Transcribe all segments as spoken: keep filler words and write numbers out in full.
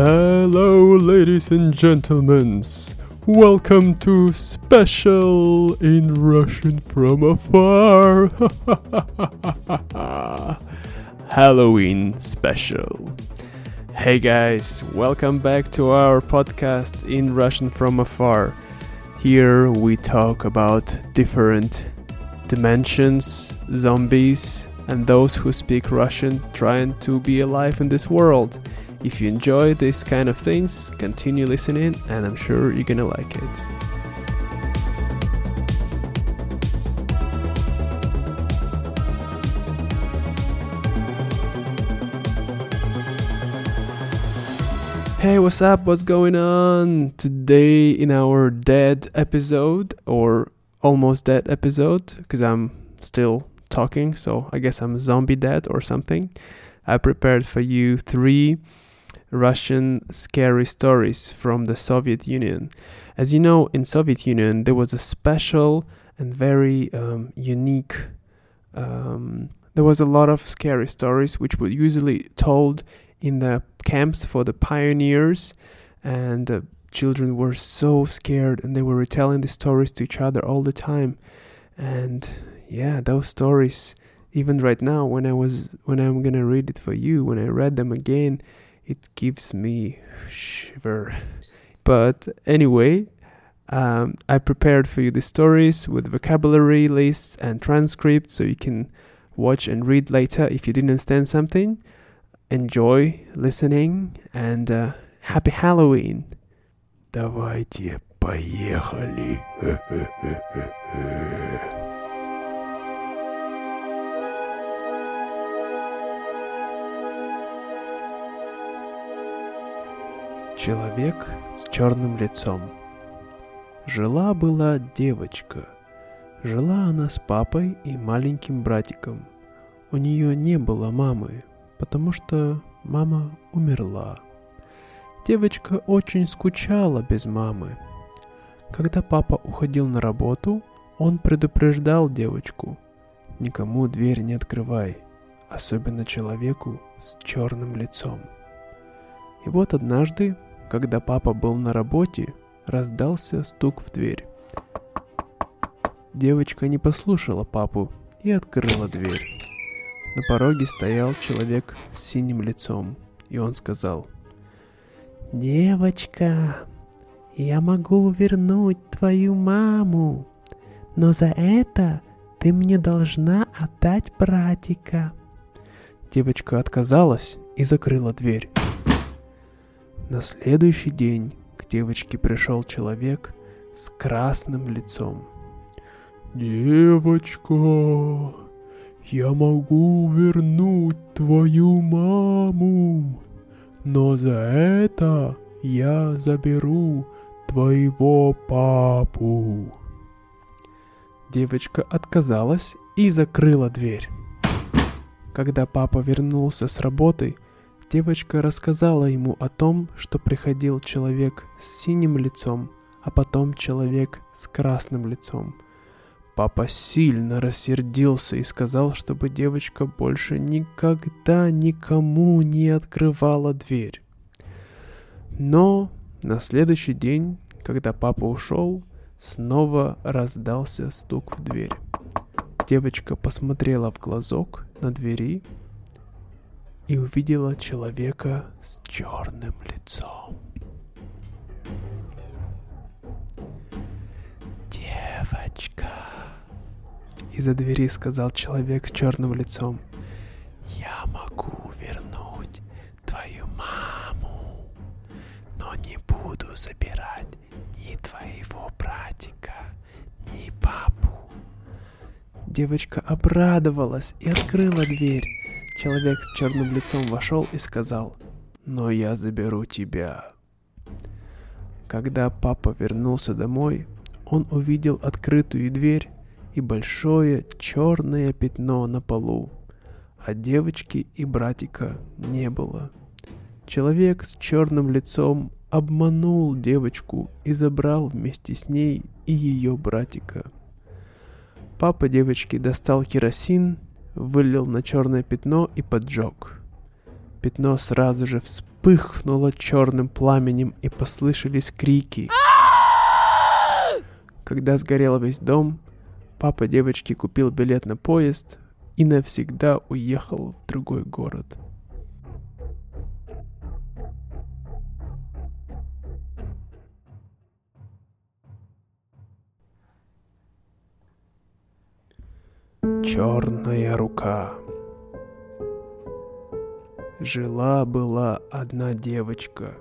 Hello, ladies and gentlemen. Welcome to Special in Russian from afar. Halloween special. Hey guys, welcome back to our podcast in Russian from afar. Here we talk about different dimensions, zombies, and those who speak Russian trying to be alive in this world. If you enjoy these kind of things, continue listening, and I'm sure you're gonna like it. Hey, what's up? What's going on? Today in our dead episode, or almost dead episode, because I'm still talking, so I guess I'm zombie dead or something. I prepared for you three Russian scary stories from the Soviet Union. As you know, in Soviet Union there was a special and very um, unique. Um, there was a lot of scary stories which were usually told in the camps for the pioneers, and uh, children were so scared, and they were retelling the stories to each other all the time. And yeah, those stories. Even right now, when I was when I'm gonna read it for you, when I read them again, it gives me shiver. But anyway, um, I prepared for you the stories with vocabulary lists and transcripts, so you can watch and read later if you didn't understand something. Enjoy listening and uh, happy Halloween! Давайте поехали! Человек с черным лицом. Жила-была девочка. Жила она с папой и маленьким братиком. У нее не было мамы, потому что мама умерла. Девочка очень скучала без мамы. Когда папа уходил на работу, он предупреждал девочку: «Никому дверь не открывай, особенно человеку с черным лицом». И вот однажды, когда папа был на работе, раздался стук в дверь. Девочка не послушала папу и открыла дверь. На пороге стоял человек с синим лицом, и он сказал: «Девочка, я могу вернуть твою маму, но за это ты мне должна отдать братика». Девочка отказалась и закрыла дверь. На следующий день к девочке пришел человек с красным лицом. «Девочка, я могу вернуть твою маму, но за это я заберу твоего папу». Девочка отказалась и закрыла дверь. Когда папа вернулся с работы, девочка рассказала ему о том, что приходил человек с синим лицом, а потом человек с красным лицом. Папа сильно рассердился и сказал, чтобы девочка больше никогда никому не открывала дверь. Но на следующий день, когда папа ушел, снова раздался стук в дверь. Девочка посмотрела в глазок на двери и увидела человека с черным лицом. «Девочка», — из-за двери сказал человек с черным лицом, — «я могу вернуть твою маму, но не буду забирать ни твоего братика, ни папу». Девочка обрадовалась и открыла дверь. Человек с черным лицом вошел и сказал: «Но я заберу тебя». Когда папа вернулся домой, он увидел открытую дверь и большое черное пятно на полу, а девочки и братика не было. Человек с черным лицом обманул девочку и забрал вместе с ней и ее братика. Папа девочки достал керосин, вылил на черное пятно и поджег. Пятно сразу же вспыхнуло черным пламенем, и послышались крики. Когда сгорел весь дом, папа девочки купил билет на поезд и навсегда уехал в другой город. Черная рука. Жила-была одна девочка,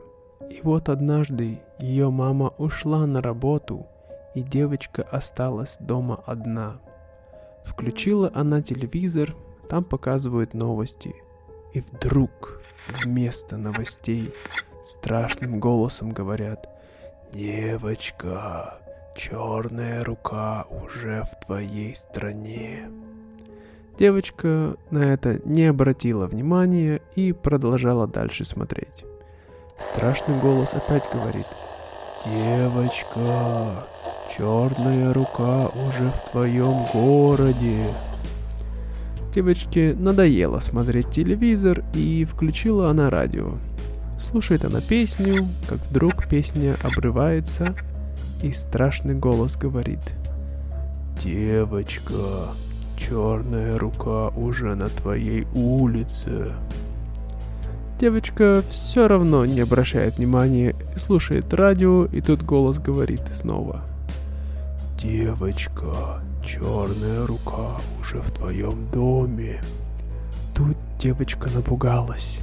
и вот однажды ее мама ушла на работу, и девочка осталась дома одна. Включила она телевизор, там показывают новости, и вдруг вместо новостей страшным голосом говорят: «Девочка, черная рука уже в твоей стране». Девочка на это не обратила внимания и продолжала дальше смотреть. Страшный голос опять говорит: «Девочка, черная рука уже в твоем городе». Девочке надоело смотреть телевизор, и включила она радио. Слушает она песню, как вдруг песня обрывается, и страшный голос говорит: «Девочка, черная рука уже на твоей улице». Девочка все равно не обращает внимания и слушает радио, и тут голос говорит снова: «Девочка, черная рука уже в твоем доме». Тут девочка напугалась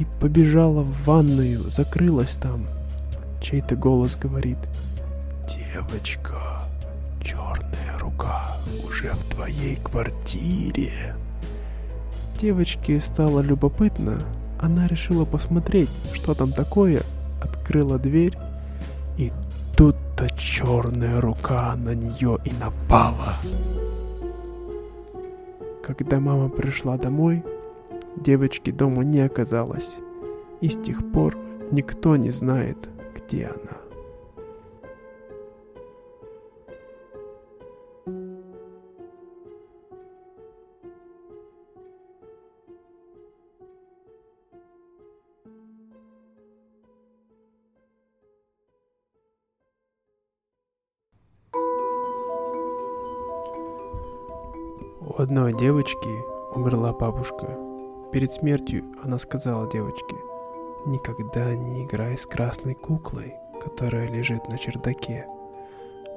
и побежала в ванную, закрылась там. Чей-то голос говорит: «Девочка, черная рука уже в твоей квартире». Девочке стало любопытно, она решила посмотреть, что там такое, открыла дверь, и тут-то черная рука на нее и напала. Когда мама пришла домой, девочки дома не оказалось, и с тех пор никто не знает, где она. У одной девочки умерла бабушка. Перед смертью она сказала девочке: «Никогда не играй с красной куклой, которая лежит на чердаке».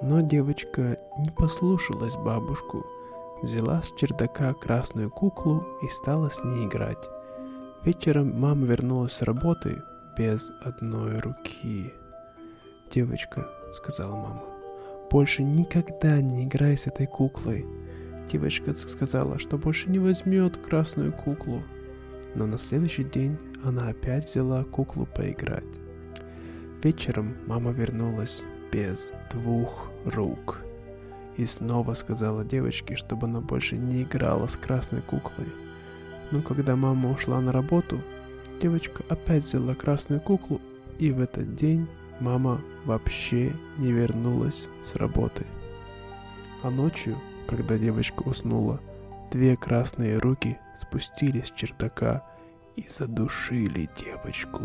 Но девочка не послушалась бабушку, взяла с чердака красную куклу и стала с ней играть. Вечером мама вернулась с работы без одной руки. «Девочка, — сказала мама, — больше никогда не играй с этой куклой». Девочка сказала, что больше не возьмет красную куклу, но на следующий день она опять взяла куклу поиграть. Вечером мама вернулась без двух рук и снова сказала девочке, чтобы она больше не играла с красной куклой. Но когда мама ушла на работу, девочка опять взяла красную куклу, и в этот день мама вообще не вернулась с работы. А ночью, когда девочка уснула, две красные руки спустились с чердака и задушили девочку.